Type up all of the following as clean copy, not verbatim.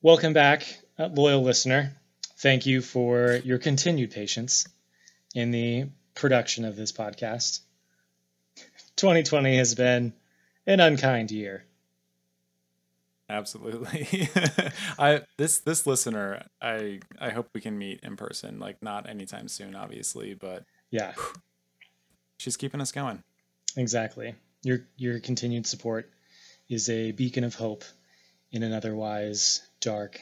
Welcome back, loyal listener. Thank you for your continued patience in the production of this podcast. 2020 has been an unkind year. Absolutely. This listener, I hope we can meet in person, like not anytime soon, obviously, but yeah, she's keeping us going. Exactly. Your continued support is a beacon of hope in an otherwise dark,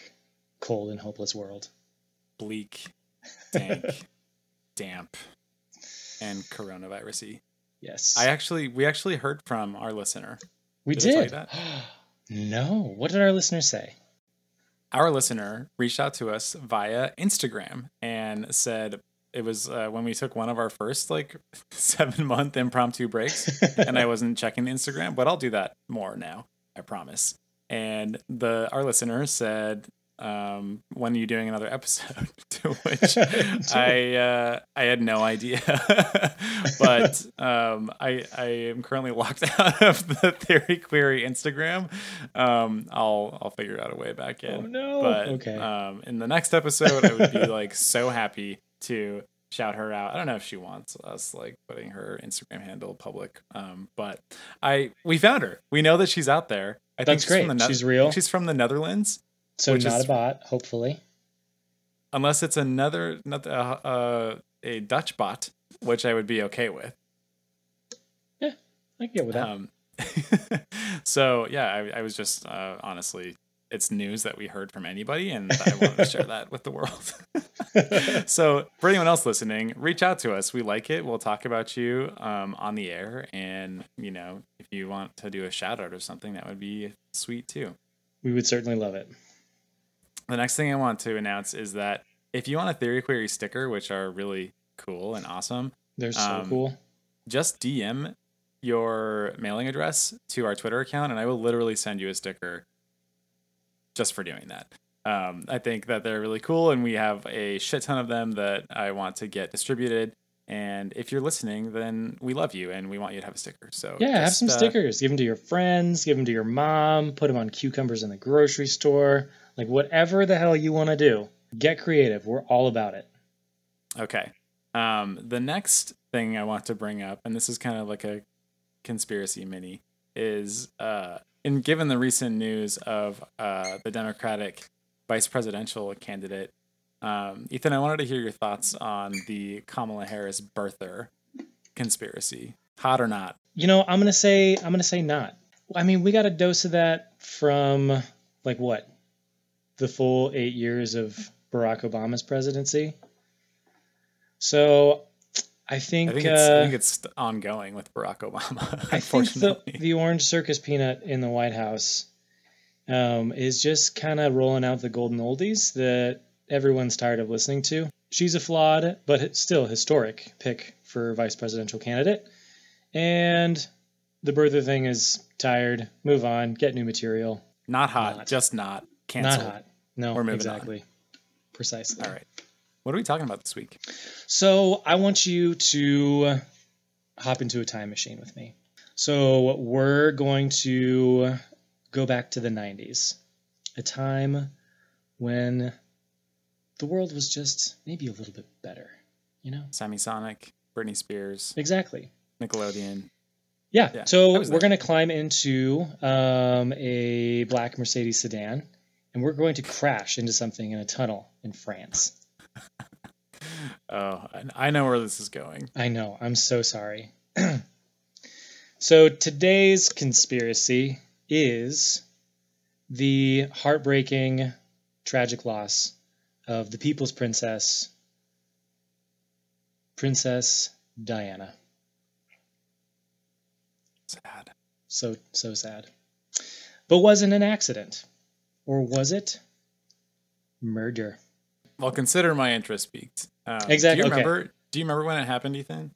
cold, and hopeless world. Bleak, dank, damp, and coronavirus-y. Yes. We actually heard from our listener. We did. No. What did our listener say? Our listener reached out to us via Instagram and said it was when we took one of our first 7-month impromptu breaks and I wasn't checking Instagram, but I'll do that more now. I promise. And our listener said, when are you doing another episode? To which I had no idea, but I am currently locked out of the Theory Query Instagram. I'll figure out a way back in. Oh no! But okay. In the next episode, I would be so happy to shout her out. I don't know if she wants us putting her Instagram handle public, but we found her. We know that she's out there. That's great. She's real. She's from the Netherlands. So not a bot, hopefully. Unless it's a Dutch bot, which I would be okay with. Yeah, I can get with that. So yeah, I was just honestly, it's news that we heard from anybody, and I wanted to share that with the world. So for anyone else listening, reach out to us. We like it. We'll talk about you on the air, and if you want to do a shout out or something, that would be sweet too. We would certainly love it. The next thing I want to announce is that if you want a Theory Query sticker, which are really cool and awesome, they're so cool. Just DM your mailing address to our Twitter account, and I will literally send you a sticker just for doing that. I think that they're really cool, and we have a shit ton of them that I want to get distributed. And if you're listening, then we love you and we want you to have a sticker. So yeah, have some stickers. Give them to your friends. Give them to your mom. Put them on cucumbers in the grocery store. Whatever the hell you want to do. Get creative. We're all about it. Okay. The next thing I want to bring up, and this is kind of like a conspiracy mini, is and given the recent news of the Democratic vice presidential candidate, Ethan, I wanted to hear your thoughts on the Kamala Harris birther conspiracy. Hot or not? I'm gonna say not. I mean, we got a dose of that from the full 8 years of Barack Obama's presidency. So I think it's ongoing with Barack Obama. I think the orange circus peanut in the White House is just kind of rolling out the golden oldies that everyone's tired of listening to. She's a flawed, but still historic pick for vice presidential candidate. And the birther thing is tired. Move on. Get new material. Not hot. Just not. Cancel. Not hot. No, we're moving exactly. On. Precisely. All right. What are we talking about this week? So I want you to hop into a time machine with me. So we're going to go back to the 90s, a time when the world was just maybe a little bit better, Semisonic, Britney Spears. Exactly. Nickelodeon. Yeah. So we're going to climb into a black Mercedes sedan, and we're going to crash into something in a tunnel in France. Oh, I know where this is going. I know. I'm so sorry. So today's conspiracy is the heartbreaking, tragic loss of the people's princess, Princess Diana. Sad. So sad. But wasn't an accident. Or was it? Murder. Well, consider my interest peaked. Exactly. Do you remember when it happened, Ethan?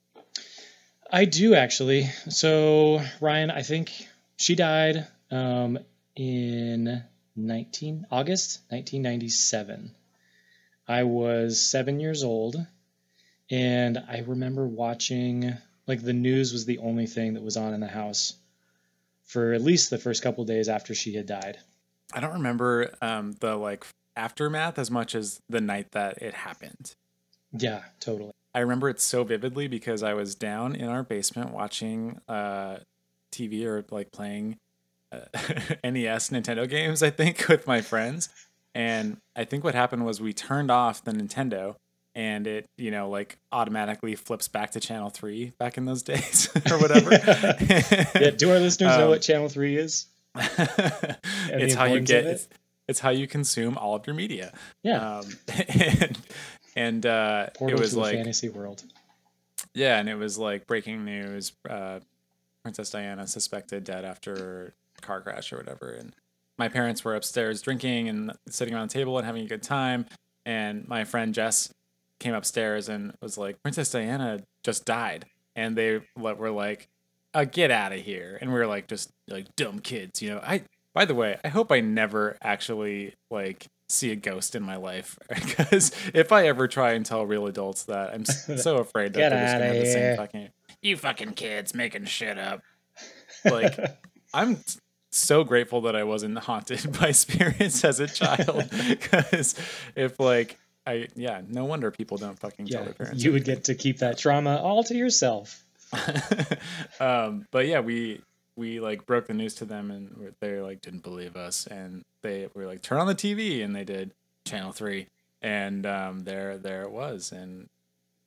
I do, actually. So, Ryan, I think she died in August 1997. I was 7 years old, and I remember watching, the news was the only thing that was on in the house for at least the first couple days after she had died. I don't remember the like aftermath as much as the night that it happened. Yeah, totally. I remember it so vividly because I was down in our basement watching TV or like playing NES Nintendo games, I think, with my friends. And I think what happened was we turned off the Nintendo and it, you know, like automatically flips back to Channel 3 back in those days or whatever. Yeah, do our listeners know what Channel 3 is? It's how you get it's how you consume all of your media. Yeah. And Portal it was like fantasy world. Yeah, and it was like breaking news, Princess Diana suspected dead after car crash or whatever. And my parents were upstairs drinking and sitting around the table and having a good time. And my friend Jess came upstairs and was like, Princess Diana just died. And they were like, oh, get out of here. And we were like, just like dumb kids, you know. By the way, I hope I never actually like see a ghost in my life, because if I ever try and tell real adults that, I'm so afraid that they're just gonna have the same fucking, you fucking kids making shit up. Like, I'm so grateful that I wasn't haunted by spirits as a child, because if like no wonder people don't fucking tell their parents. You would get to keep that trauma all to yourself. But yeah, we like broke the news to them and they like didn't believe us, and they were like, turn on the TV, and they did Channel 3, and there it was. And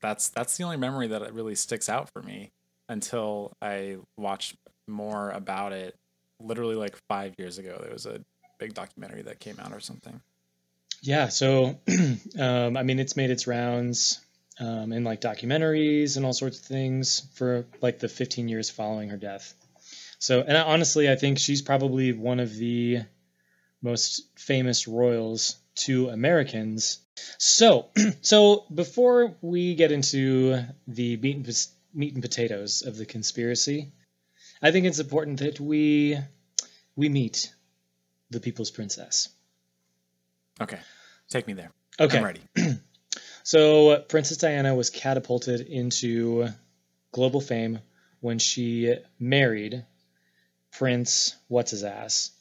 that's the only memory that it really sticks out for me until I watched more about it literally like 5 years ago. There was a big documentary that came out or something. Yeah. So, I mean, it's made its rounds in like documentaries and all sorts of things for like the 15 years following her death. So, and honestly, I think she's probably one of the most famous royals to Americans. So before we get into the meat and potatoes of the conspiracy, I think it's important that we meet the people's princess. Okay, take me there. Okay, I'm ready. So Princess Diana was catapulted into global fame when she married Prince What's-His-Ass.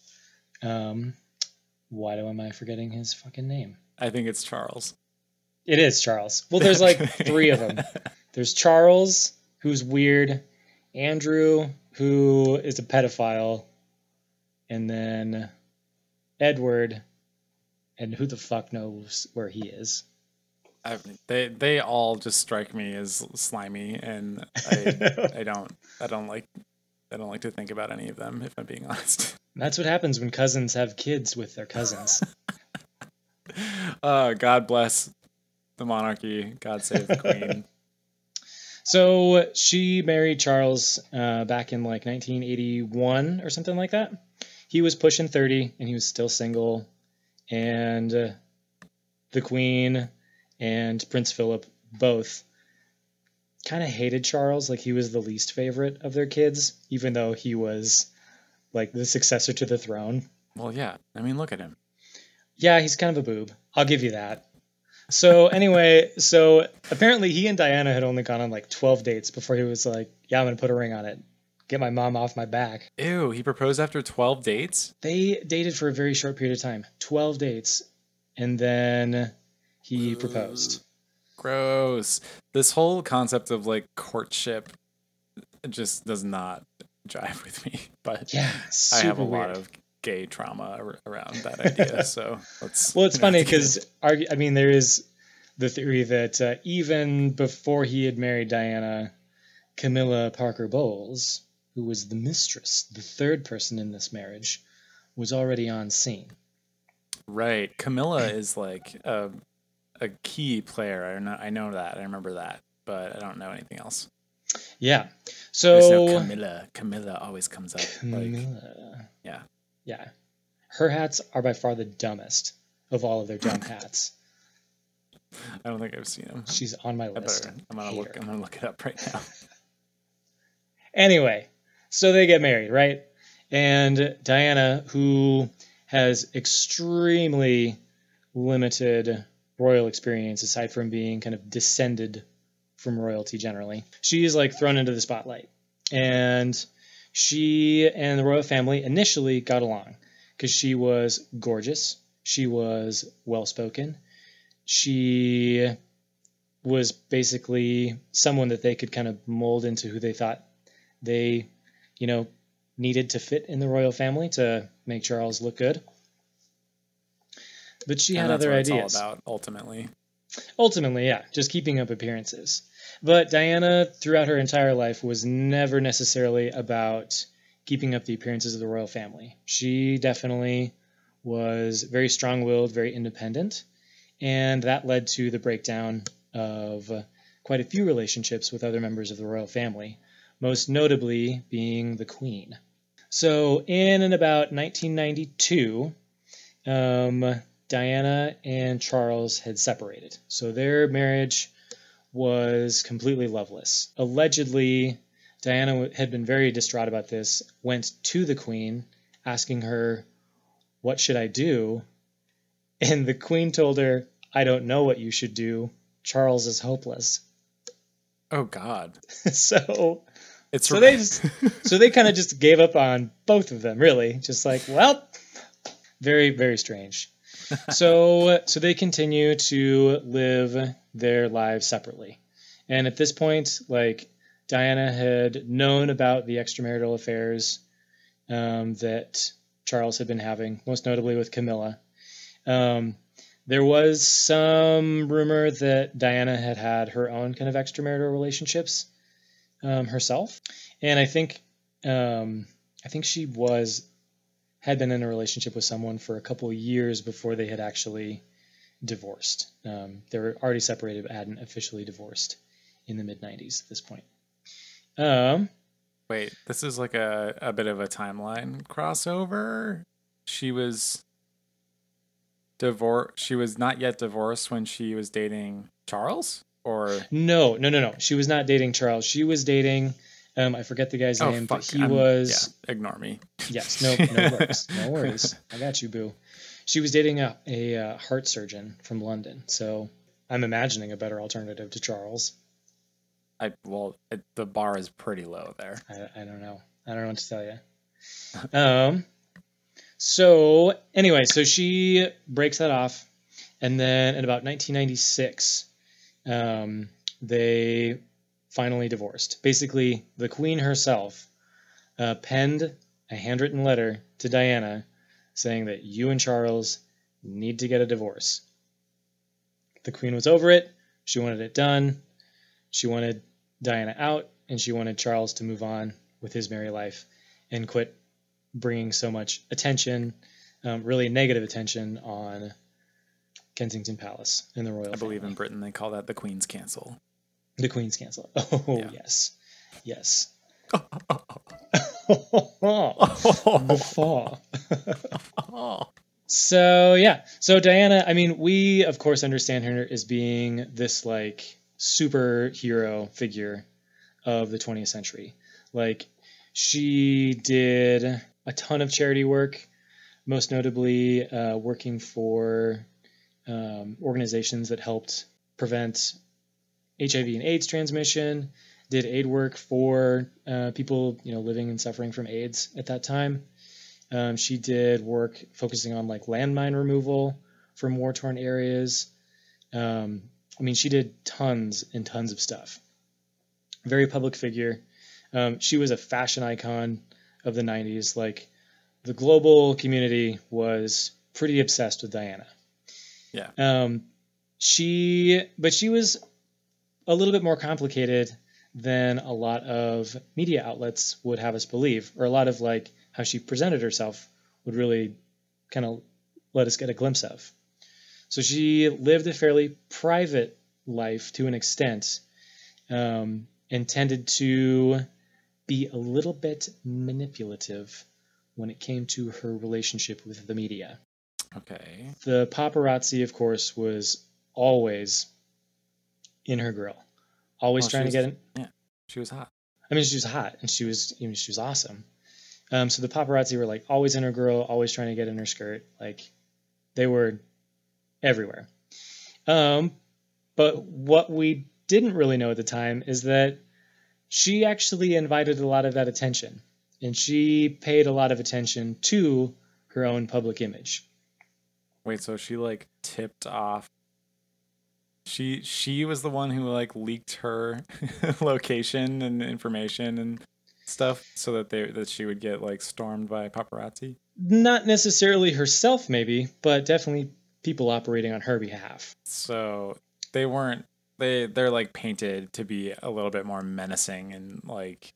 Why am I forgetting his fucking name? I think it's Charles. It is Charles. Well, there's like three of them. There's Charles, who's weird, Andrew, who is a pedophile, and then Edward, and who the fuck knows where he is. They all just strike me as slimy, and I don't like to think about any of them, if I'm being honest. That's what happens when cousins have kids with their cousins. God bless the monarchy. God save the queen. So she married Charles back in like 1981 or something like that. He was pushing 30 and he was still single. And the queen and Prince Philip both kind of hated Charles. Like, he was the least favorite of their kids, even though he was like the successor to the throne. Well, yeah. I mean, look at him. Yeah, he's kind of a boob. I'll give you that. So anyway, so apparently he and Diana had only gone on like 12 dates before he was like, yeah, I'm going to put a ring on it. Get my mom off my back. Ew, he proposed after 12 dates? They dated for a very short period of time. 12 dates. And then he proposed. Gross. This whole concept of like courtship just does not jive with me. But yeah, I have a lot of gay trauma around that idea. So let's. Well, it's funny because I mean, there is the theory that even before he had married Diana, Camilla Parker Bowles, who was the mistress, the third person in this marriage, was already on scene. Right. Camilla is like a key player. I know that. I remember that, but I don't know anything else. Yeah. So Camilla always comes up. Camilla. Like, yeah. Yeah. Her hats are by far the dumbest of all of their dumb hats. I don't think I've seen them. She's on my list. I'm going to look it up right now. Anyway, so they get married, right? And Diana, who has extremely limited royal experience, aside from being kind of descended from royalty generally, she is like thrown into the spotlight. And she and the royal family initially got along because she was gorgeous. She was well-spoken. She was basically someone that they could kind of mold into who they thought they, you know, needed to fit in the royal family to make Charles look good. But she had other ideas. That's all about, ultimately. Ultimately, yeah, just keeping up appearances. But Diana, throughout her entire life, was never necessarily about keeping up the appearances of the royal family. She definitely was very strong-willed, very independent, and that led to the breakdown of quite a few relationships with other members of the royal family, most notably being the Queen. So in and about 1992, Diana and Charles had separated. So their marriage was completely loveless. Allegedly, Diana had been very distraught about this, went to the Queen asking her, "What should I do?" And the Queen told her, "I don't know what you should do. Charles is hopeless." Oh, God. So they kind of just gave up on both of them, really. Just like, well, very, very strange. So they continue to live their lives separately. And at this point, like, Diana had known about the extramarital affairs that Charles had been having, most notably with Camilla. There was some rumor that Diana had her own kind of extramarital relationships herself. And I think she had been in a relationship with someone for a couple of years before they had actually divorced. They were already separated, but hadn't officially divorced in the mid-90s at this point. Wait, this is like a bit of a timeline crossover. She was not yet divorced when she was dating Charles, or no. She was not dating Charles. She was dating, I forget the guy's name, fuck. But he was. Yeah, ignore me. Yes, no worries. No worries. I got you, boo. She was dating a heart surgeon from London, so I'm imagining a better alternative to Charles. The bar is pretty low there. I don't know. I don't know what to tell you. So anyway, so she breaks that off, and then in about 1996, they finally divorced. Basically, the Queen herself penned a handwritten letter to Diana saying that you and Charles need to get a divorce. The Queen was over it. She wanted it done. She wanted Diana out, and she wanted Charles to move on with his married life and quit bringing so much attention, really negative attention, on Kensington Palace and the royal family. I believe in Britain they call that the Queen's Cancel. The Queen's Cancel. Oh, yeah. Yes. Before. So, yeah. So, Diana, I mean, we, of course, understand her as being this, like, superhero figure of the 20th century. Like, she did a ton of charity work, most notably working for organizations that helped prevent HIV and AIDS transmission, did aid work for people, you know, living and suffering from AIDS at that time. She did work focusing on, like, landmine removal from war-torn areas. I mean, she did tons and tons of stuff. Very public figure. She was a fashion icon of the 90s. Like, the global community was pretty obsessed with Diana. Yeah. She was a little bit more complicated than a lot of media outlets would have us believe, or a lot of, like, how she presented herself would really kind of let us get a glimpse of. So she lived a fairly private life to an extent, and tended to be a little bit manipulative when it came to her relationship with the media. Okay. The paparazzi, of course, was always in her grill, always trying to get in. Yeah, she was hot. I mean, she was hot, and she was awesome. So the paparazzi were, like, always in her grill, always trying to get in her skirt. Like, they were everywhere. But what we didn't really know at the time is that she actually invited a lot of that attention, and she paid a lot of attention to her own public image. Wait, so she like tipped off. She was the one who like leaked her location and information and stuff so that she would get like stormed by paparazzi. Not necessarily herself, maybe, but definitely people operating on her behalf. So they weren't. They're like painted to be a little bit more menacing and like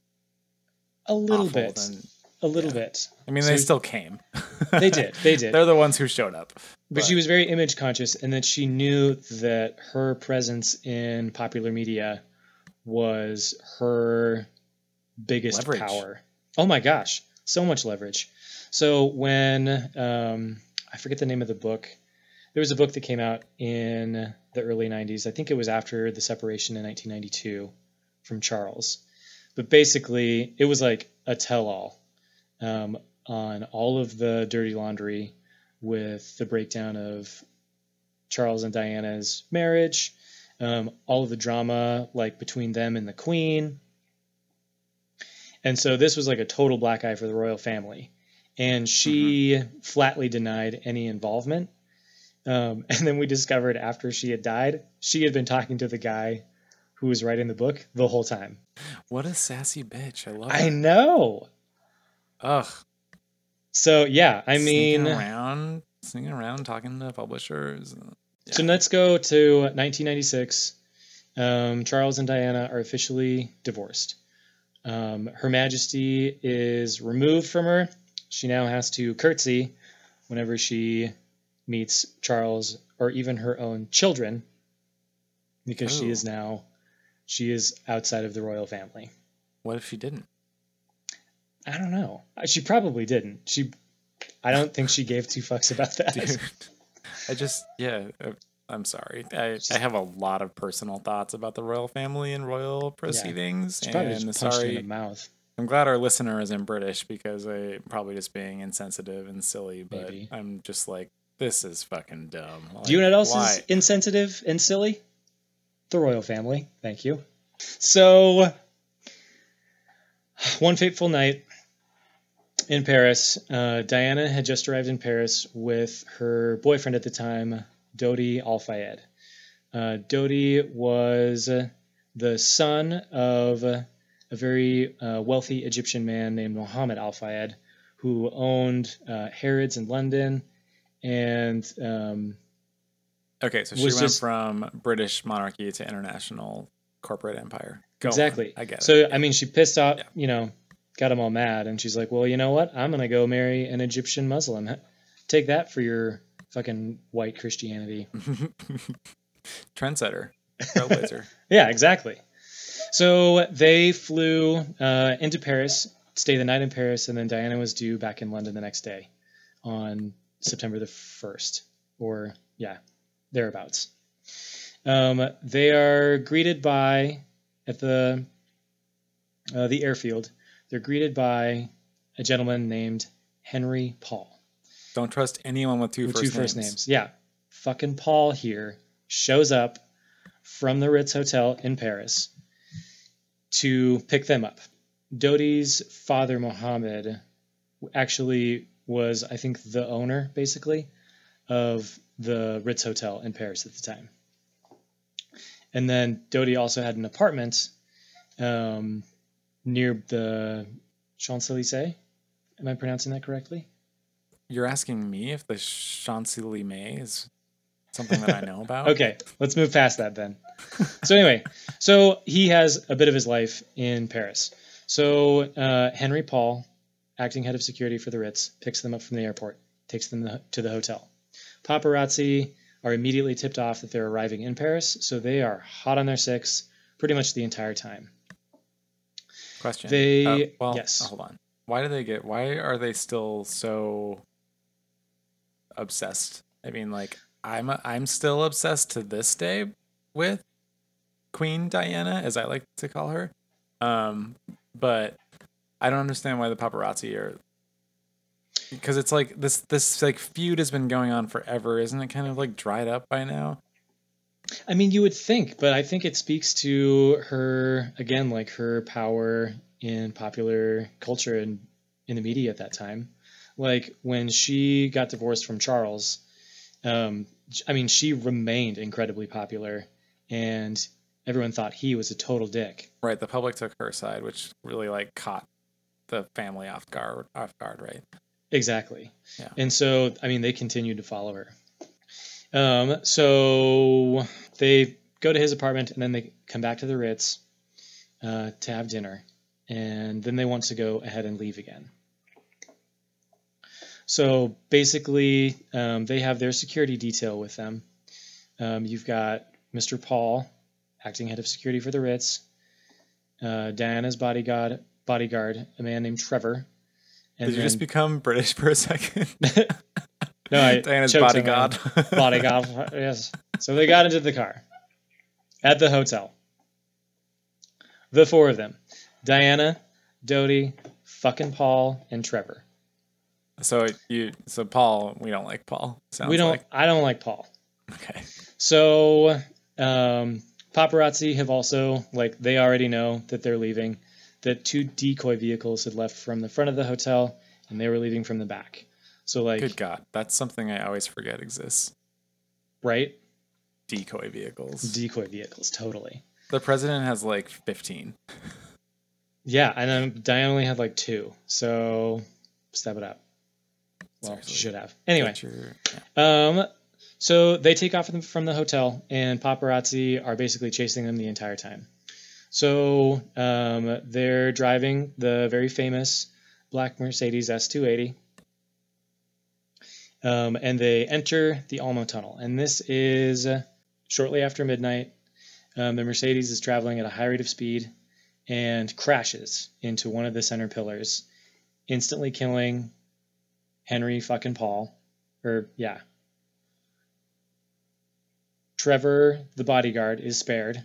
a little bit. I mean, so they still came. They did. They're the ones who showed up. But she was very image conscious, and that she knew that her presence in popular media was her biggest leverage power. Oh my gosh, so much leverage. So when I forget the name of the book. There was a book that came out in the early 90s. I think it was after the separation in 1992 from Charles. But basically, it was like a tell-all on all of the dirty laundry with the breakdown of Charles and Diana's marriage, all of the drama like between them and the Queen. And so this was like a total black eye for the royal family. And she flatly denied any involvement. And then we discovered after she had died, she had been talking to the guy who was writing the book the whole time. What a sassy bitch. I love it. I know. Ugh. So, yeah, I mean. Sneaking around, talking to publishers. Yeah. So let's go to 1996. Charles and Diana are officially divorced. Her Majesty is removed from her. She now has to curtsy whenever she meets Charles or even her own children, because she is outside of the royal family. What if she didn't? I don't know. She probably didn't. I don't think she gave two fucks about that. Dude, I'm sorry. I have a lot of personal thoughts about the royal family and royal proceedings. Yeah. She probably just punched her in the mouth. I'm glad our listener isn't British, because I'm probably just being insensitive and silly, but maybe. I'm just like, this is fucking dumb. Like, do you know what else is insensitive and silly? The royal family. Thank you. So, one fateful night in Paris, Diana had just arrived in Paris with her boyfriend at the time, Dodi Al-Fayed. Dodi was the son of a very wealthy Egyptian man named Mohammed Al-Fayed, who owned Harrods in London. And okay, so she went from British monarchy to international corporate empire. Exactly. I get it. So, I mean, she pissed off, got them all mad. And she's like, well, you know what? I'm going to go marry an Egyptian Muslim. Take that for your fucking white Christianity. Trendsetter. Trailblazer. Yeah, exactly. So they flew into Paris, stayed the night in Paris, and then Diana was due back in London the next day on September the 1st, or thereabouts. They are greeted by, at the airfield, they're greeted by a gentleman named Henry Paul. Don't trust anyone with two first names. Yeah. Fucking Paul here shows up from the Ritz Hotel in Paris to pick them up. Dodi's father, Mohammed, actually was, I think, the owner, basically, of the Ritz Hotel in Paris at the time. And then Dodi also had an apartment near the Champs-Élysées. Am I pronouncing that correctly? You're asking me if the Champs-Élysées is something that I know about? Okay, let's move past that then. So anyway, he has a bit of his life in Paris. So Henry Paul, acting head of security for the Ritz, picks them up from the airport, takes them to the hotel. Paparazzi are immediately tipped off that they're arriving in Paris, so they are hot on their six pretty much the entire time. Question. Hold on. Why are they still so obsessed? I mean, like, I'm still obsessed to this day with Queen Diana, as I like to call her. But I don't understand why the paparazzi are, because it's like this like feud has been going on forever. Isn't it kind of like dried up by now? I mean, you would think, but I think it speaks to her, again, like her power in popular culture and in the media at that time. Like when she got divorced from Charles, I mean, she remained incredibly popular and everyone thought he was a total dick. Right. The public took her side, which really like caught the family off guard. Right. Exactly. Yeah. And so, I mean, they continued to follow her. So they go to his apartment and then they come back to the Ritz, to have dinner. And then they want to go ahead and leave again. So basically, they have their security detail with them. You've got Mr. Paul, acting head of security for the Ritz, Diana's bodyguard, a man named Trevor. And Did you just become British for a second? No, I Diana's bodyguard. Bodyguard, yes. So they got into the car at the hotel. The four of them. Diana, Dodi, fucking Paul, and Trevor. So Paul, we don't like Paul. I don't like Paul. Okay. So paparazzi have also, like, they already know that they're leaving, that two decoy vehicles had left from the front of the hotel and they were leaving from the back. So like, good God, that's something I always forget exists. Right? Decoy vehicles. Totally. The president has like 15. Yeah. And then Diana only had like 2. So step it up. Well, she should have. Anyway, so they take off from the hotel, and paparazzi are basically chasing them the entire time. So they're driving the very famous black Mercedes S280, and they enter the Alma Tunnel. And this is shortly after midnight. The Mercedes is traveling at a high rate of speed and crashes into one of the center pillars, instantly killing Henry fucking Paul, Trevor, the bodyguard, is spared,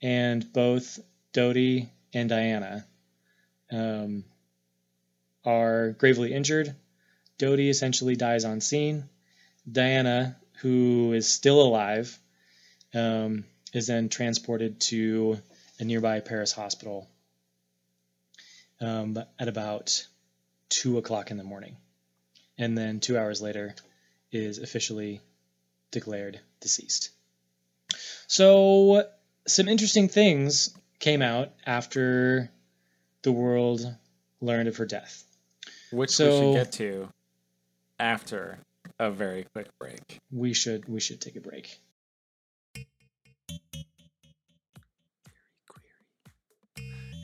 and both Dodi and Diana are gravely injured. Dodi essentially dies on scene. Diana, who is still alive, is then transported to a nearby Paris hospital at about 2:00 in the morning. And then 2 hours later is officially declared deceased. So some interesting things came out after the world learned of her death, which we should get to after a very quick break. We should take a break.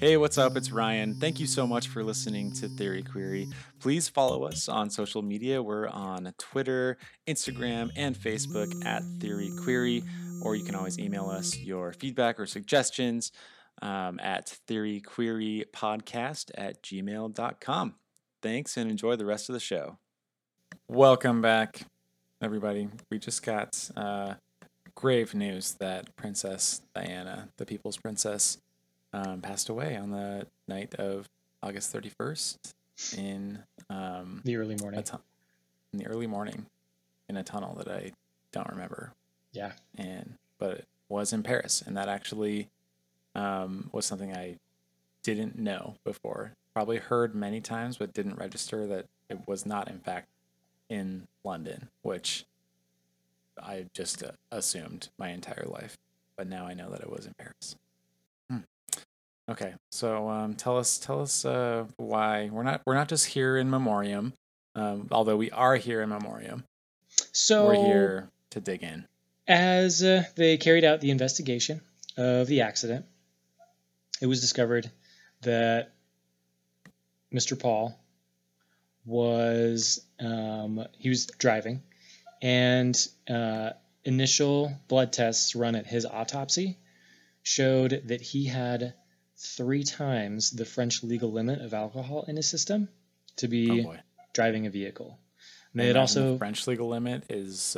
Hey, what's up? It's Ryan. Thank you so much for listening to Theory Query. Please follow us on social media. We're on Twitter, Instagram, and Facebook at Theory Query, or you can always email us your feedback or suggestions at theoryquerypodcast@gmail.com. Thanks, and enjoy the rest of the show. Welcome back, everybody. We just got grave news that Princess Diana, the People's Princess, passed away on the night of August 31st in a tunnel that I don't remember. Yeah. But it was in Paris, and that actually was something I didn't know before. Probably heard many times, but didn't register that it was not, in fact, in London, which I just assumed my entire life. But now I know that it was in Paris. Okay, so tell us why we're not just here in memoriam, although we are here in memoriam. So we're here to dig in. As they carried out the investigation of the accident, it was discovered that Mr. Paul was he was driving, and initial blood tests run at his autopsy showed that he had 3 times the French legal limit of alcohol in his system to be driving a vehicle. And they had also... The French legal limit is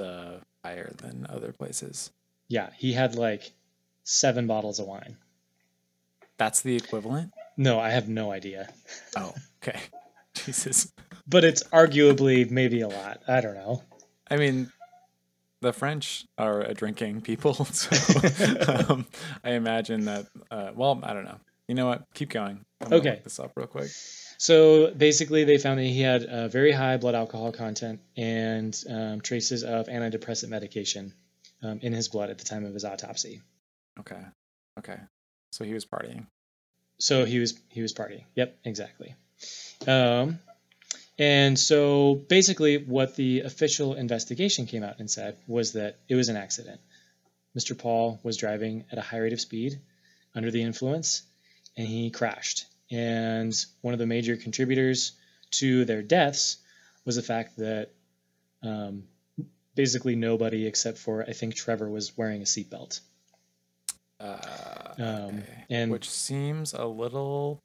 higher than other places. Yeah, he had like 7 bottles of wine. That's the equivalent? No, I have no idea. Oh, okay. Jesus. But it's arguably maybe a lot. I don't know. I mean... The French are a drinking people, so I imagine that, I don't know. You know what? Keep going. I'm going to look this up real quick. So basically they found that he had a very high blood alcohol content and traces of antidepressant medication in his blood at the time of his autopsy. Okay. Okay. So he was partying. So he was partying. Yep, exactly. And so basically what the official investigation came out and said was that it was an accident. Mr. Paul was driving at a high rate of speed under the influence, and he crashed. And one of the major contributors to their deaths was the fact that basically nobody except for, I think, Trevor was wearing a seatbelt. Okay. Which seems a little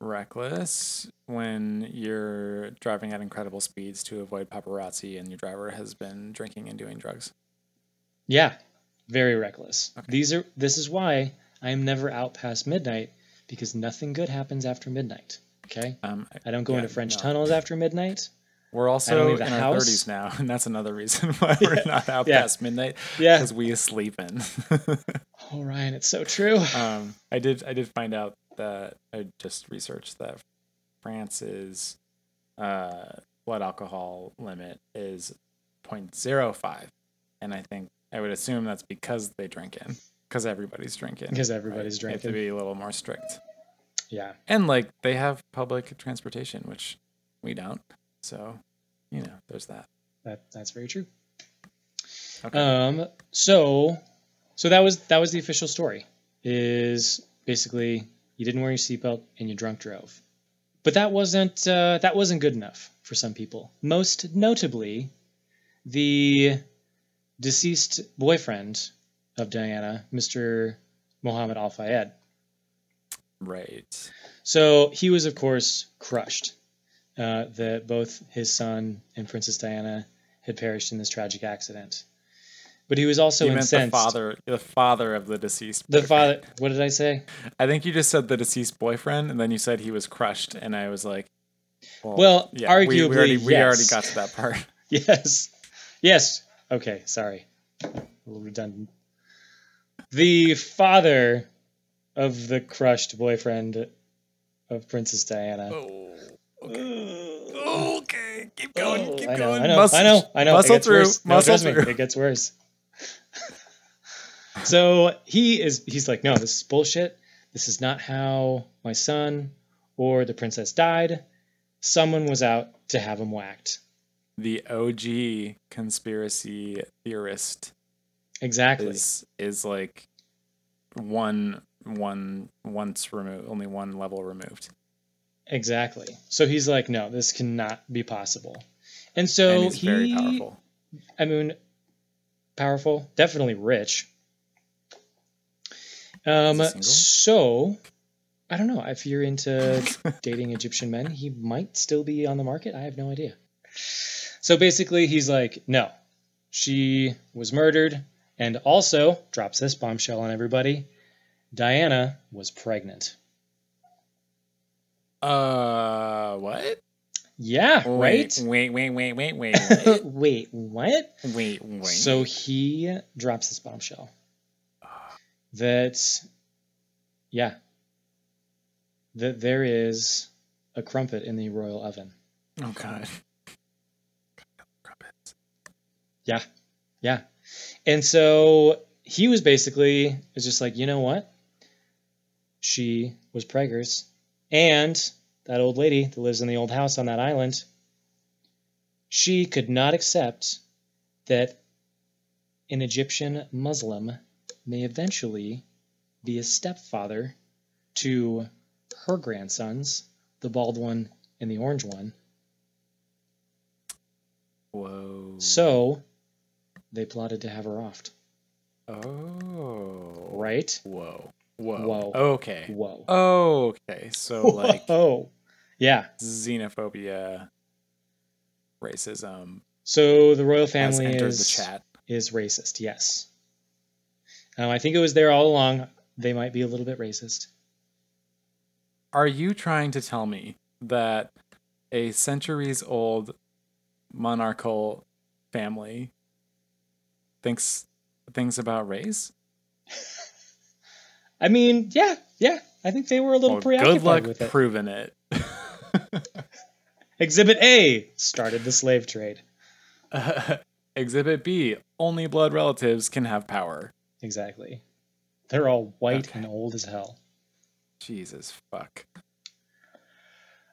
reckless when you're driving at incredible speeds to avoid paparazzi and your driver has been drinking and doing drugs. Yeah, very reckless. Okay. This is why I'm never out past midnight, because nothing good happens after midnight. Okay, I don't go into French tunnels after midnight. We're also in our 30s now, and that's another reason why we're not out past midnight. Yeah, because we sleep in. Oh, Ryan, it's so true. I did find out that I just researched that France's blood alcohol limit is 0.05, and I think I would assume that's because they drink in, because everybody's drinking. Because everybody's drinking. They have to be a little more strict. Yeah, and they have public transportation, which we don't. So, there's that. That's very true. Okay. So that was the official story. Is basically you didn't wear your seatbelt and you drunk drove. But that wasn't good enough for some people. Most notably, the deceased boyfriend of Diana, Mr. Mohammed Al-Fayed. Right. So he was, of course, crushed that both his son and Princess Diana had perished in this tragic accident. But he was also incensed. The father of the deceased boyfriend. What did I say? I think you just said the deceased boyfriend, and then you said he was crushed, and I was like... Well, yeah, arguably, we already got to that part. Yes. Yes. Okay, sorry. A little redundant. The father of the crushed boyfriend of Princess Diana. Oh, okay. Okay. Keep going. Keep going. I know. Muscle through. It gets worse. So he's like, no, this is bullshit. This is not how my son or the princess died. Someone was out to have him whacked. The OG conspiracy theorist. Exactly. Is like once removed, only one level removed. Exactly. So he's like, no, this cannot be possible. And so he's very powerful. I mean, powerful, definitely rich. So I don't know if you're into dating Egyptian men, he might still be on the market. I have no idea. So basically he's like, no, she was murdered. And also, drops this bombshell on everybody, Diana was pregnant. What? Yeah, right? Wait. Wait, what? Wait. So he drops this bombshell. That there is a crumpet in the royal oven. Oh, God. Crumpets. Yeah. And so he was basically just like, you know what? She was preggers. And that old lady that lives in the old house on that island, she could not accept that an Egyptian Muslim may eventually be a stepfather to her grandsons, the bald one and the orange one. Whoa. So... they plotted to have her offed. Oh. Right? Whoa. Okay. Whoa. Oh, okay. So, oh. Yeah. Xenophobia, racism. So, the royal family is racist, yes. I think it was there all along. They might be a little bit racist. Are you trying to tell me that a centuries-old monarchical family thinks things about race? I mean, yeah. I think they were a little preoccupied with it. Good luck proving it. Exhibit A, started the slave trade. Exhibit B, only blood relatives can have power. Exactly. They're all white and old as hell. Jesus fuck.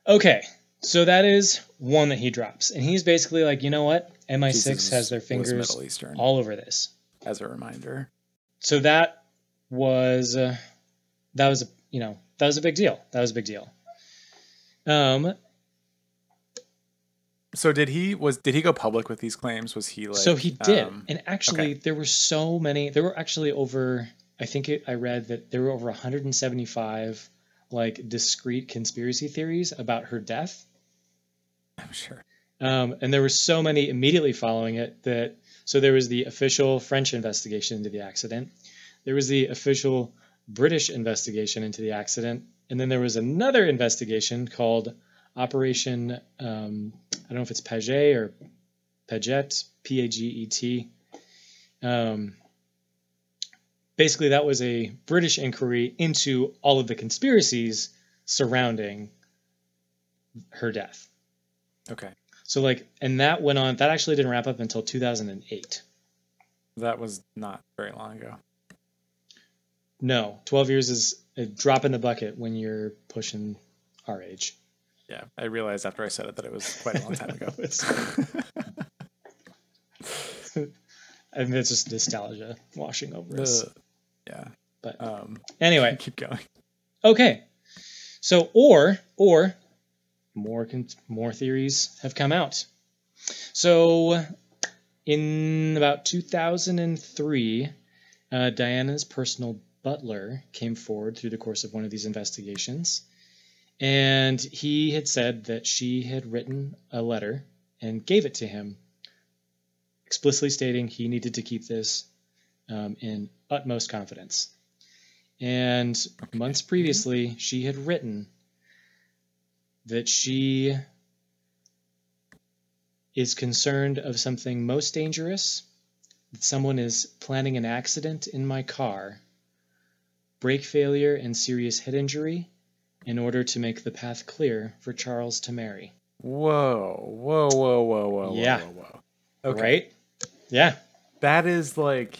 Okay, so that is one that he drops. And he's basically like, you know what? MI6 has their fingers all over this. As a reminder. So that was a big deal. That was a big deal. So did he go public with these claims? Was he like... So he did. And actually there were so many, there were actually over, I read that there were over 175 like discrete conspiracy theories about her death. I'm sure. And there were so many immediately following it that, so there was the official French investigation into the accident. There was the official British investigation into the accident. And then there was another investigation called Operation, I don't know if it's Paget or Paget, P-A-G-E-T. Basically, that was a British inquiry into all of the conspiracies surrounding her death. Okay. So like, and that went on, that actually didn't wrap up until 2008. That was not very long ago. No, 12 years is a drop in the bucket when you're pushing our age. Yeah, I realized after I said it that it was quite a long time ago. I mean, it's just nostalgia washing over us. Yeah. But anyway. Keep going. Okay. So, or more theories have come out. So, in about 2003, Diana's personal butler came forward through the course of one of these investigations. And he had said that she had written a letter and gave it to him, explicitly stating he needed to keep this in utmost confidence. And months previously, she had written that she is concerned of something most dangerous, that someone is planning an accident in my car, brake failure and serious head injury, in order to make the path clear for Charles to marry. Whoa. Yeah. Whoa. Okay. Right? Yeah. That is, like,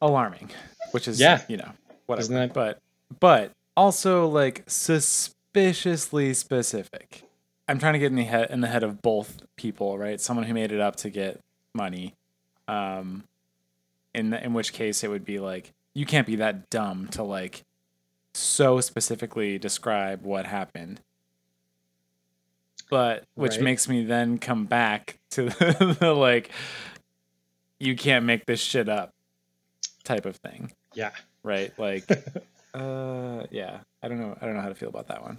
alarming, which is, you know, whatever. Isn't that... But also, like, suspiciously specific. I'm trying to get in the head of both people, right? Someone who made it up to get money. In which case it would be, like, you can't be that dumb to, like, so specifically describe what happened, but which makes me then come back to the like, you can't make this shit up type of thing. Yeah. Right. Like, yeah, I don't know how to feel about that one.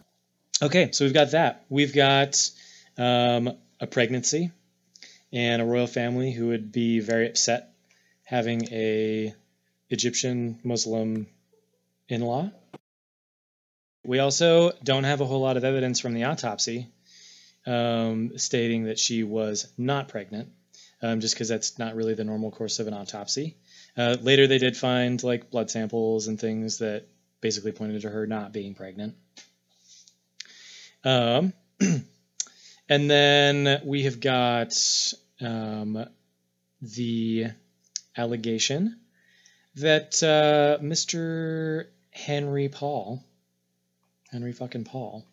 Okay. So we've got that. We've got, a pregnancy and a royal family who would be very upset having a Egyptian Muslim in-law. We also don't have a whole lot of evidence from the autopsy stating that she was not pregnant, just because that's not really the normal course of an autopsy. Later, they did find like blood samples and things that basically pointed to her not being pregnant. And then we have got the allegation that Mr. Henry fucking Paul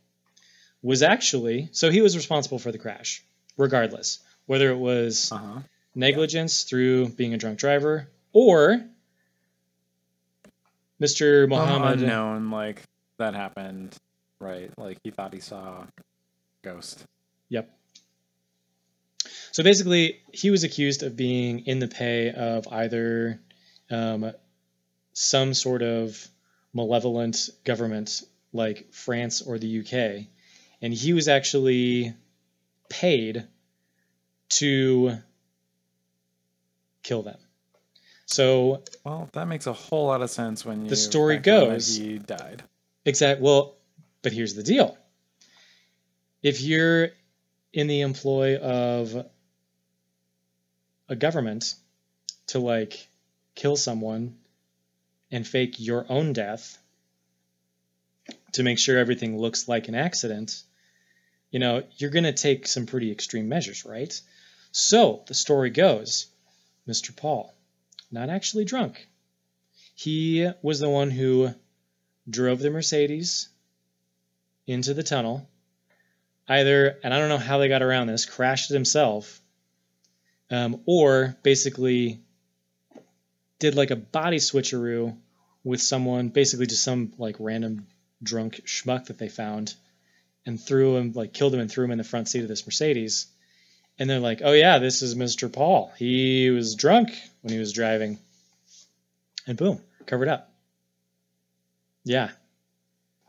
was actually, so he was responsible for the crash, regardless, whether it was negligence through being a drunk driver or Mr. Mohammed. Unknown, like that happened, right? Like he thought he saw a ghost. Yep. So basically he was accused of being in the pay of either some sort of malevolent government like France or the UK. And he was actually paid to kill them. So, well, that makes a whole lot of sense when the story goes he died. Exactly. Well, but here's the deal. If you're in the employ of a government to like kill someone and fake your own death, to make sure everything looks like an accident, you're going to take some pretty extreme measures, right? So the story goes, Mr. Paul, not actually drunk. He was the one who drove the Mercedes into the tunnel, and I don't know how they got around this, crashed it himself, or basically did like a body switcheroo with someone, basically just some like random drunk schmuck that they found, and killed him and threw him in the front seat of this Mercedes. And they're like, oh yeah, this is Mr. Paul. He was drunk when he was driving. And boom, covered up. Yeah.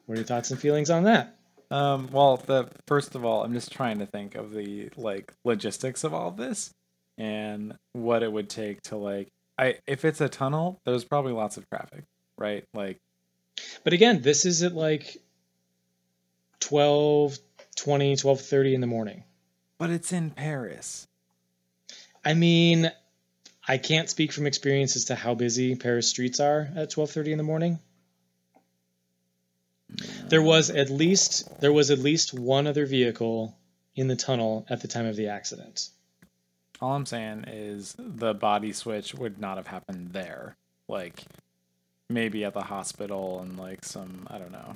What are your thoughts and feelings on that? Well, first of all, I'm just trying to think of the logistics of all of this and what it would take to if it's a tunnel, there's probably lots of traffic, right? But again, this is at 12:20, 12:30 in the morning. But it's in Paris. I mean, I can't speak from experience as to how busy Paris streets are at 12:30 in the morning. There was at least one other vehicle in the tunnel at the time of the accident. All I'm saying is the body switch would not have happened there. Maybe at the hospital and some, I don't know.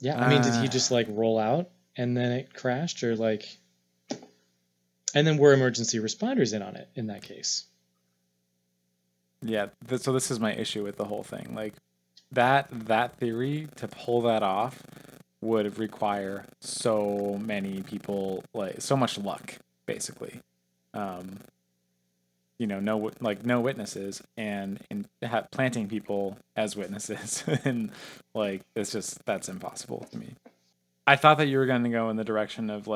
Yeah, I mean, did he just roll out and then it crashed or and then were emergency responders in on it in that case? Yeah, so this is my issue with the whole thing. That theory, to pull that off would require so many people, so much luck, basically. No witnesses and planting people as witnesses. And that's impossible to me. I thought that you were going to go in the direction of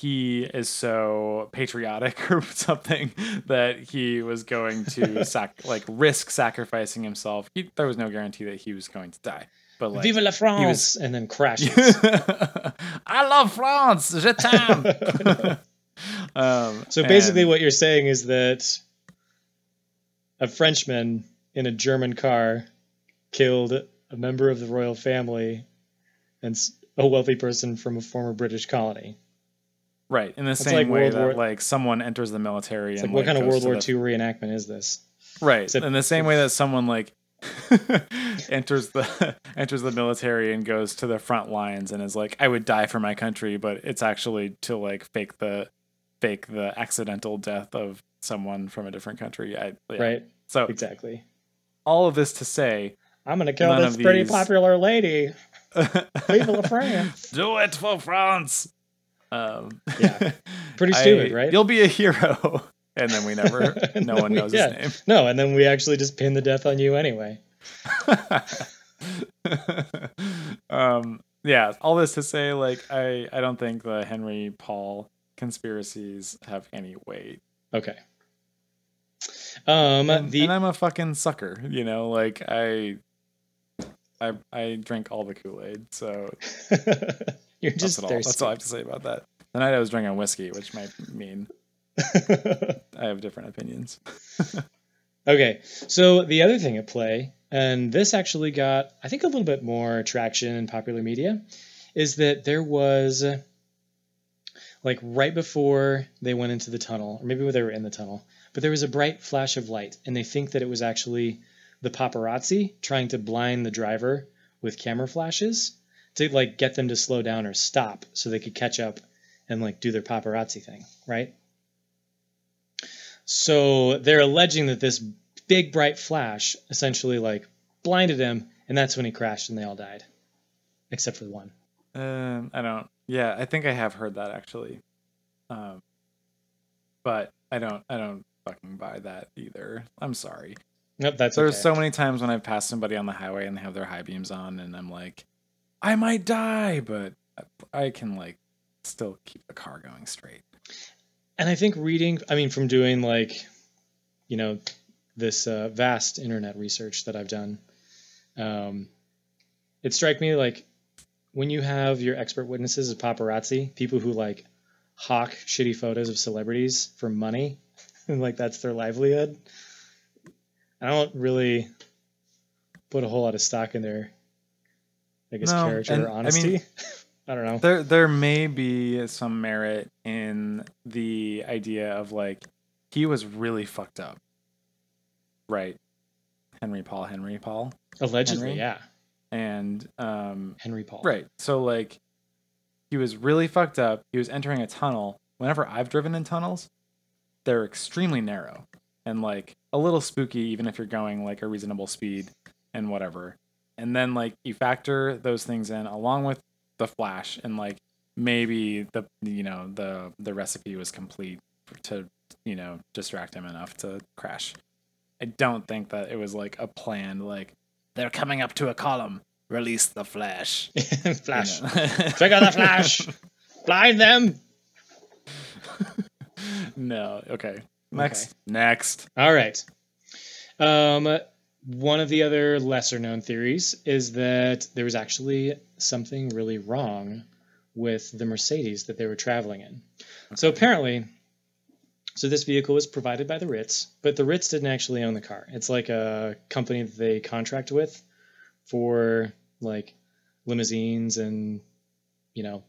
he is so patriotic or something that he was going to risk sacrificing himself. There was no guarantee that he was going to die. But Vive la France! And then crashes. I love France! Je t'aime! So basically what you're saying is that a Frenchman in a German car killed a member of the royal family and a wealthy person from a former British colony. Right. In the same way that someone enters the military. And what kind of World War II reenactment is this? Right. In the same way that someone enters the military and goes to the front lines and is I would die for my country, but it's actually to fake the accidental death of someone from a different country. Yeah. Right. So exactly. All of this to say, I'm going to kill this pretty popular lady. People of France. Do it for France. Yeah. Pretty stupid, right? You'll be a hero. And then we never, no one knows his name. No. And then we actually just pin the death on you anyway. Yeah. All this to say, I don't think the Henry Paul conspiracies have any weight. Okay. And I'm a fucking sucker, I drink all the Kool-Aid, so you're just thirsty. That's all I have to say about that. Tonight I was drinking whiskey, which might mean I have different opinions. Okay, so the other thing at play, and this actually got, I think, a little bit more traction in popular media, is that there was, right before they went into the tunnel, or maybe they were in the tunnel, but there was a bright flash of light, and they think that it was actually the paparazzi trying to blind the driver with camera flashes to get them to slow down or stop so they could catch up and do their paparazzi thing, right? So they're alleging that this big bright flash essentially blinded him, and that's when he crashed and they all died, except for the one. I think I have heard that actually, but I don't fucking buy that either. I'm sorry. Nope, there's okay. So many times when I've passed somebody on the highway and they have their high beams on, and I'm I might die, but I can still keep the car going straight. And I think from doing this vast internet research that I've done, it strikes me when you have your expert witnesses of paparazzi, people who hawk shitty photos of celebrities for money, and that's their livelihood. I don't really put a whole lot of stock in their Like his character and, honesty? I mean, I don't know. There may be some merit in the idea of, like, he was really fucked up. Right. Henry Paul. Allegedly, Henry. Yeah. And Henry Paul. Right. So, like, he was really fucked up. He was entering a tunnel. Whenever I've driven in tunnels, they're extremely narrow and, like, a little spooky, even if you're going, like, a reasonable speed and whatever. And then, like, you factor those things in along with the flash and, like, maybe the, you know, the recipe was complete to, you know, distract him enough to crash. I don't think that it was, like, a planned, like, they're coming up to a column. Release the flash. Flash. You know. Trigger the flash. Blind them. No. Okay. Next. All right. One of the other lesser known theories is that there was actually something really wrong with the Mercedes that they were traveling in. Okay. So apparently, this vehicle was provided by the Ritz, but the Ritz didn't actually own the car. It's like a company that they contract with for, like, limousines and, you know,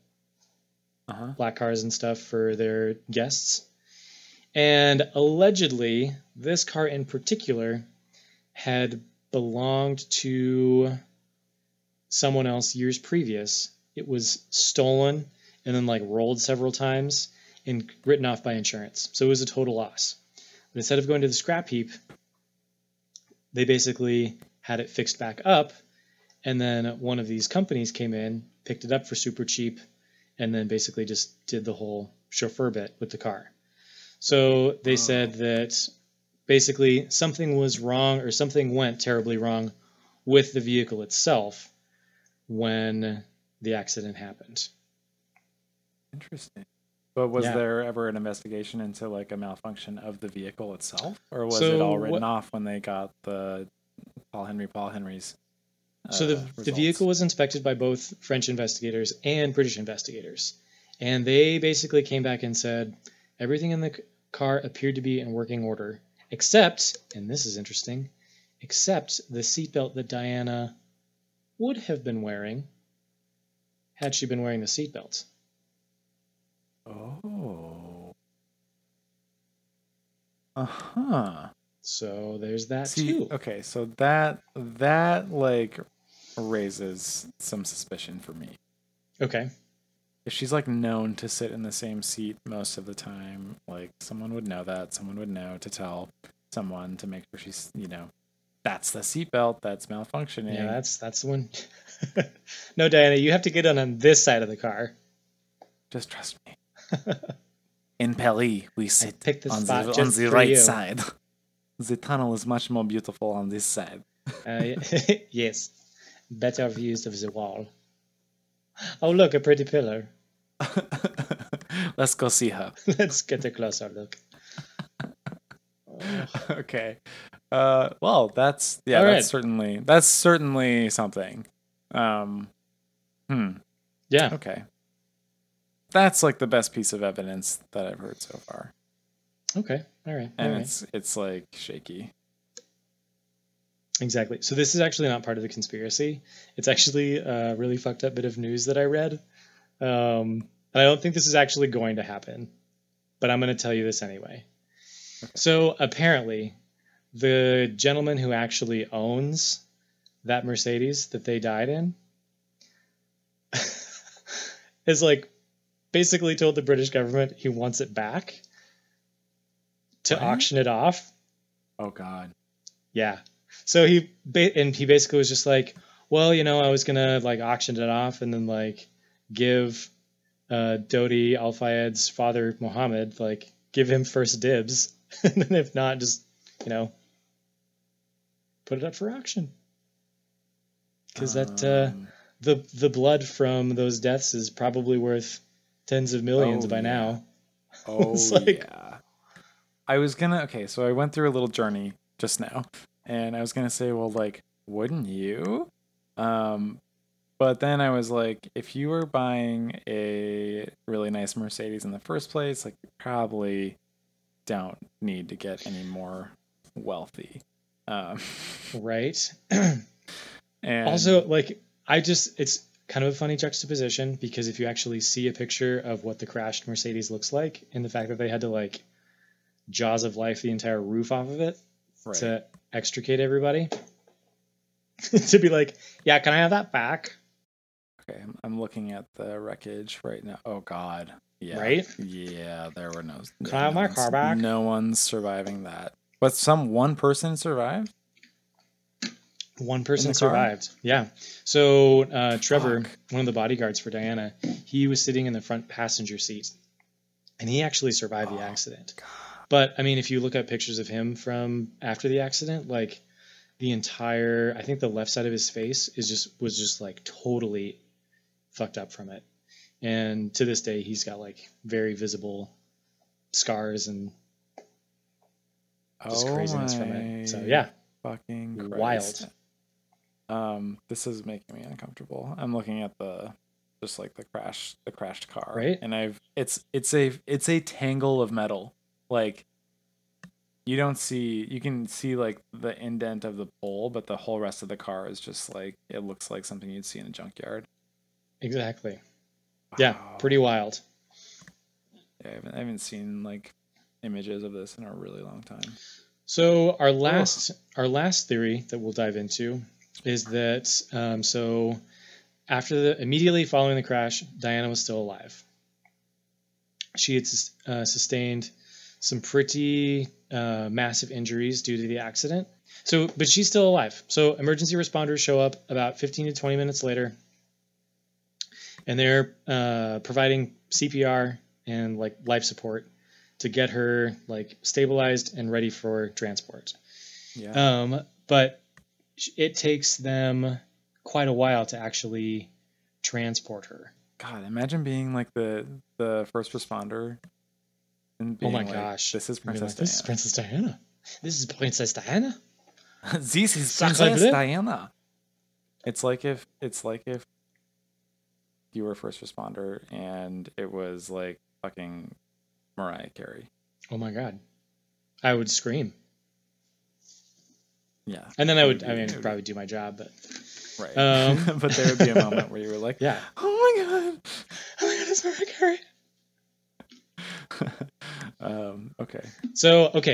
black cars and stuff for their guests. And allegedly, this car in particular had belonged to someone else years previous. It was stolen and then, like, rolled several times and written off by insurance. So it was a total loss. But instead of going to the scrap heap, they basically had it fixed back up. And then one of these companies came in, picked it up for super cheap, and then basically just did the whole chauffeur bit with the car. So they said that basically something was wrong or something went terribly wrong with the vehicle itself when the accident happened. Interesting. But was there ever an investigation into, like, a malfunction of the vehicle itself? Or was it all written off when they got the Paul Henry's? So the vehicle was inspected by both French investigators and British investigators. And they basically came back and said, everything in the car appeared to be in working order, except, and this is interesting, except the seatbelt that Diana would have been wearing had she been wearing the seatbelt. Oh. Uh-huh. So there's that too. Okay, so that like raises some suspicion for me. Okay. If she's, like, known to sit in the same seat most of the time, like, someone would know that. Someone would know to tell someone to make sure she's, you know, that's the seatbelt that's malfunctioning. Yeah, that's the one. No, Diana, you have to get on this side of the car. Just trust me. In Paris, we sit on the right side. The tunnel is much more beautiful on this side. Yes. Better views of the wall. Oh, look, a pretty pillar. Let's go see her. Let's get a closer look. Okay. Well, that's, yeah, all that's right. Certainly something. Yeah. Okay. That's, like, the best piece of evidence that I've heard so far. Okay. All right. And it's like shaky. Exactly. So this is actually not part of the conspiracy. It's actually a really fucked up bit of news that I read. And I don't think this is actually going to happen, but I'm going to tell you this anyway. Okay. So apparently the gentleman who actually owns that Mercedes that they died in is, like, basically told the British government he wants it back to auction it off. Oh, God. Yeah. So he basically was just like, well, you know, I was going to, like, auction it off and then, like, give Dodi Al-Fayed's father, Mohammed, like, give him first dibs. And then if not, just, you know, put it up for auction. Because the blood from those deaths is probably worth tens of millions by now. Oh, like, yeah. I was going to, so I went through a little journey just now. And I was going to say, well, like, wouldn't you? But then I was like, if you were buying a really nice Mercedes in the first place, like, you probably don't need to get any more wealthy. Right. And also, like, It's kind of a funny juxtaposition, because if you actually see a picture of what the crashed Mercedes looks like, and the fact that they had to like jaws of life the entire roof off of it to extricate everybody, to be like, yeah, can I have that back? Okay, I'm looking at the wreckage right now. Oh God, yeah, right? Yeah, there were no. Can I have my car back? No one's surviving that. But one person survived. One person survived. Yeah. So Trevor, one of the bodyguards for Diana, he was sitting in the front passenger seat, and he actually survived the accident. God. But I mean, if you look at pictures of him from after the accident, like the entire, I think the left side of his face was just like totally fucked up from it. And to this day, he's got like very visible scars and just craziness from it. So yeah, fucking Christ. Wild. This is making me uncomfortable. I'm looking at the crashed car, right? And it's a tangle of metal. Like you can see like the indent of the pole, but the whole rest of the car is just like, it looks like something you'd see in a junkyard. Exactly. Wow. Yeah. Pretty wild. Yeah, I haven't seen like images of this in a really long time. So our last theory that we'll dive into is that, so immediately following the crash, Diana was still alive. She had sustained some pretty massive injuries due to the accident. So, but she's still alive. So emergency responders show up about 15 to 20 minutes later, and they're providing CPR and like life support to get her like stabilized and ready for transport. Yeah. But it takes them quite a while to actually transport her. God, imagine being like the first responder. And oh my gosh! This is Princess Diana. This is Princess Diana. This is Princess Diana. This is Princess Diana. It's like if you were a first responder and it was like fucking Mariah Carey. Oh my God, I would scream. Yeah, and then I would probably do my job, but right. But there would be a moment where you were like, yeah, oh my God, it's Mariah Carey.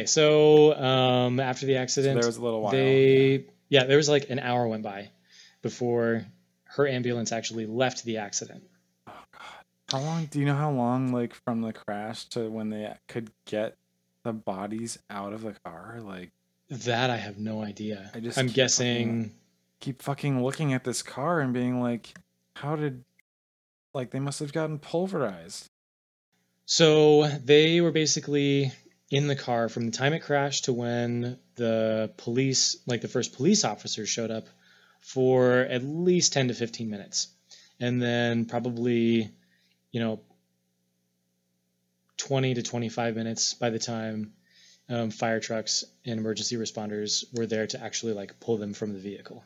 So after the accident, so there was a little while. There was like an hour went by before her ambulance actually left the accident. Oh God! Do you know how long like from the crash to when they could get the bodies out of the car? Like that, I have no idea. I'm guessing, keep fucking looking at this car and being like, how did, like, they must have gotten pulverized. So they were basically in the car from the time it crashed to when the police, like the first police officer showed up, for at least 10 to 15 minutes. And then probably, 20 to 25 minutes by the time fire trucks and emergency responders were there to actually like pull them from the vehicle.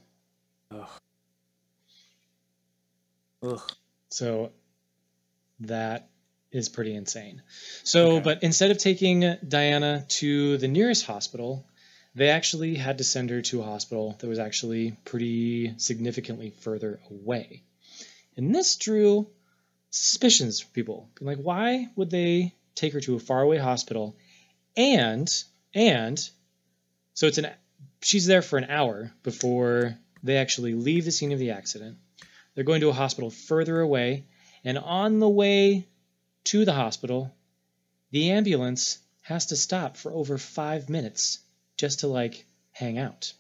Ugh. So that is pretty insane. So, okay. But instead of taking Diana to the nearest hospital, they actually had to send her to a hospital that was actually pretty significantly further away. And this drew suspicions from people. Like, why would they take her to a faraway hospital? And so she's there for an hour before they actually leave the scene of the accident. They're going to a hospital further away, and on the way to the hospital, the ambulance has to stop for over 5 minutes just to like hang out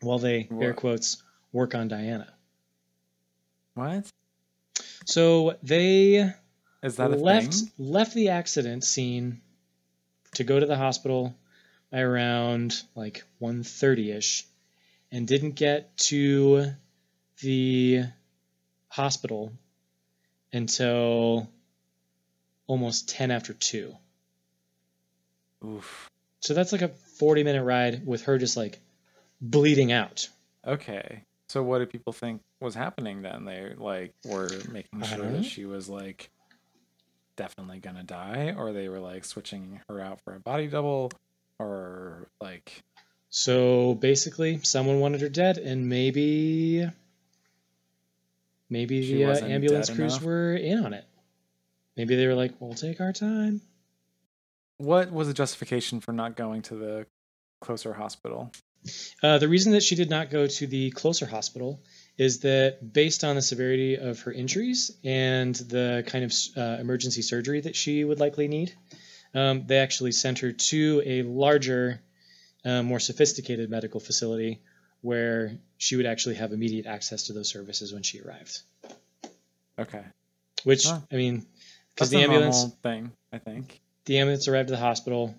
while they, air quotes, work on Diana. What? So they left the accident scene to go to the hospital by around like 1:30-ish, and didn't get to the hospital until almost 1:10. Oof. So that's like a 40-minute ride with her just like bleeding out. Okay. So what did people think was happening then? They like were making sure that she was like definitely gonna die, or they were like switching her out for a body double, or like. So basically, someone wanted her dead, and maybe Maybe the ambulance crews were in on it. Maybe they were like, we'll take our time. What was the justification for not going to the closer hospital? The reason that she did not go to the closer hospital is that based on the severity of her injuries and the kind of emergency surgery that she would likely need, they actually sent her to a larger, more sophisticated medical facility where she would actually have immediate access to those services when she arrived. Okay. Which, huh. I mean, because the ambulance thing, I think. The ambulance arrived at the hospital.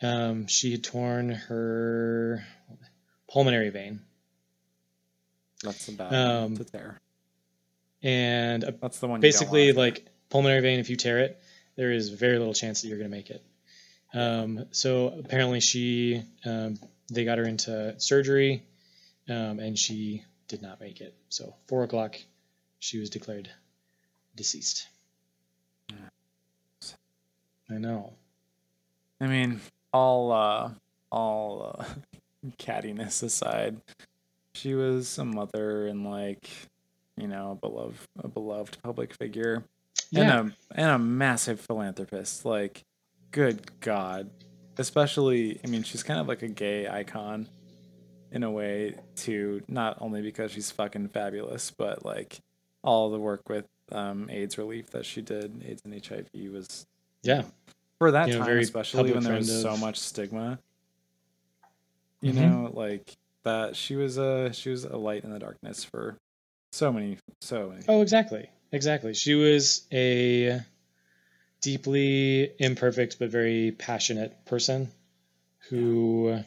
She had torn her pulmonary vein. That's about it there. And that's the one. Basically, like pulmonary vein, if you tear it, there is very little chance that you're going to make it. So apparently she, they got her into surgery, and she did not make it. So 4 o'clock, she was declared deceased. I know. I mean, all cattiness aside, she was a mother and, like, you know, a beloved public figure, yeah. and a massive philanthropist. Like, good God, especially. I mean, she's kind of like a gay icon in a way too. Not only because she's fucking fabulous, but like all the work with AIDS relief that she did, AIDS and HIV was. Yeah. For that time, especially when there was so much stigma, you know, like that she was a light in the darkness for so many. Oh, exactly. She was a deeply imperfect, but very passionate person who,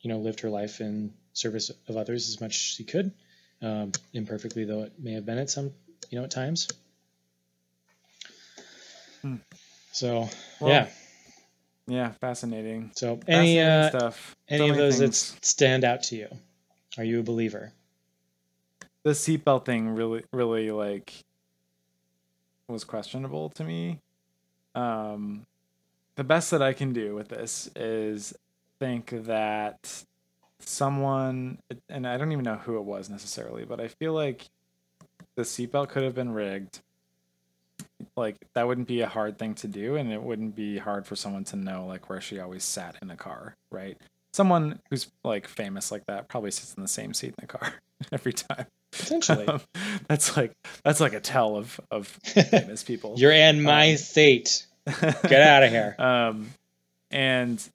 you know, lived her life in service of others as much as she could, imperfectly though it may have been at some, you know, at times. Hmm. So, well, yeah, fascinating. So any stuff, any of those things that stand out to you? Are you a believer? The seatbelt thing really like was questionable to me. The best that I can do with this is think that someone, and I don't even know who it was necessarily, but I feel like the seatbelt could have been rigged. Like, that wouldn't be a hard thing to do, and it wouldn't be hard for someone to know, like, where she always sat in a car, right? Someone who's, like, famous like that probably sits in the same seat in the car every time. Potentially. That's like a tell of famous people. You're in my seat. Get out of here. And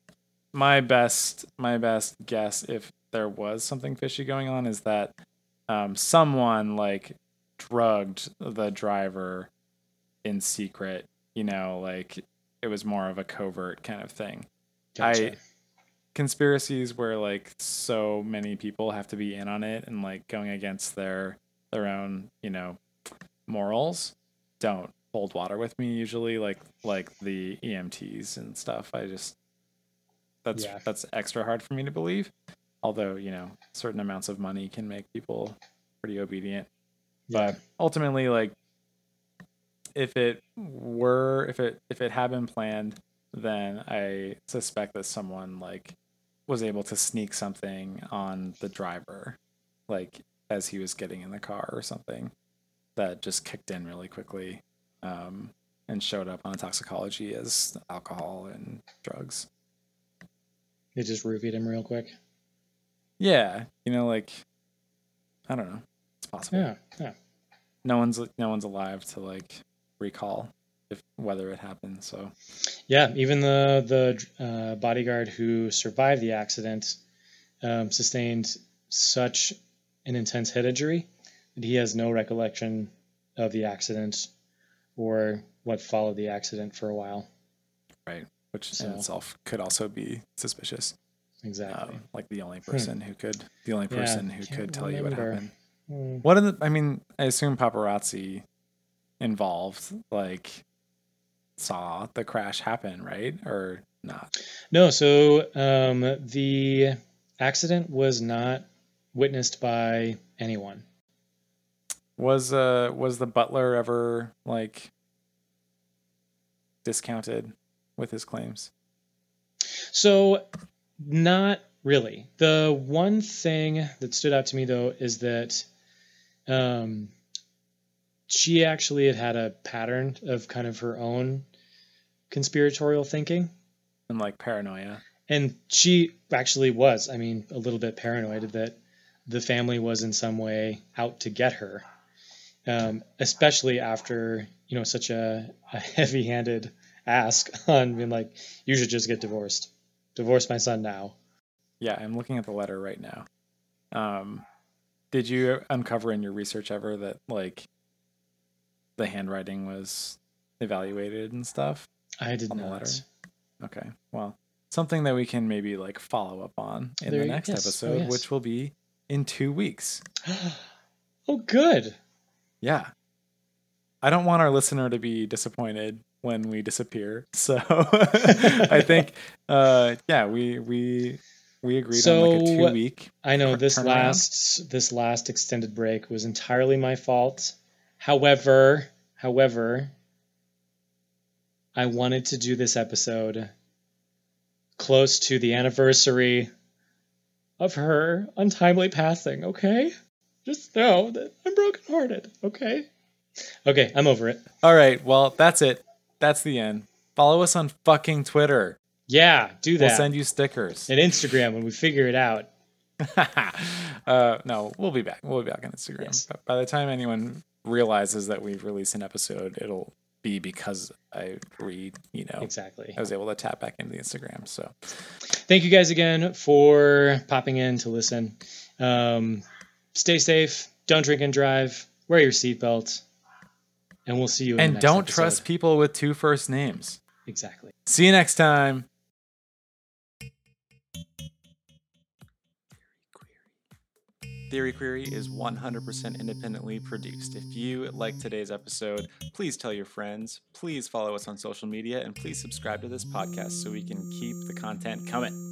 my best guess, if there was something fishy going on, is that someone, like, drugged the driver in secret, you know, like it was more of a covert kind of thing. Gotcha. Conspiracies where like so many people have to be in on it and like going against their own, you know, morals don't hold water with me usually, like the EMTs and stuff. I just that's extra hard for me to believe. Although, you know, certain amounts of money can make people pretty obedient. Yeah. But ultimately, like, If it had been planned, then I suspect that someone like was able to sneak something on the driver, like as he was getting in the car or something, that just kicked in really quickly, and showed up on toxicology as alcohol and drugs. They just roofied him real quick. Yeah, you know, like I don't know, it's possible. Yeah. No one's alive to like recall whether it happened. So yeah, even the bodyguard who survived the accident sustained such an intense head injury that he has no recollection of the accident or what followed the accident for a while. Right, which in itself could also be suspicious. Exactly, like the only person who could tell you what happened. Mm. I assume paparazzi involved like saw the crash happen, right? Or not? No, so the accident was not witnessed by anyone. Was the butler ever like discounted with his claims? So not really. The one thing that stood out to me though is that she actually had a pattern of kind of her own conspiratorial thinking and like paranoia. And she actually was, I mean, a little bit paranoid that the family was in some way out to get her, especially after, you know, such a heavy-handed ask on being like, you should just get divorced. Divorce my son now. Yeah, I'm looking at the letter right now. Did you uncover in your research ever that, like, the handwriting was evaluated and stuff? I did not. The letter? Okay, well, something that we can maybe, like, follow up on in the next episode, which will be in 2 weeks. Oh, good. Yeah. I don't want our listener to be disappointed when we disappear. So I think, we agreed on like a 2-week. I know this last extended break was entirely my fault. However, I wanted to do this episode close to the anniversary of her untimely passing. Okay. Just know that I'm brokenhearted. Okay. Okay, I'm over it. All right, well, that's it. That's the end. Follow us on fucking Twitter. Yeah, do that. We'll send you stickers. And Instagram when we figure it out. No, we'll be back. We'll be back on Instagram. Yes. But by the time anyone realizes that we've released an episode, it'll be because I exactly. I was able to tap back into the Instagram. So thank you guys again for popping in to listen. Stay safe. Don't drink and drive. Wear your seatbelt. And we'll see you in the next episode. And don't trust people with 2 first names. Exactly. See you next time. Theory Query is 100% independently produced. If you like today's episode, please tell your friends, please follow us on social media, and please subscribe to this podcast so we can keep the content coming.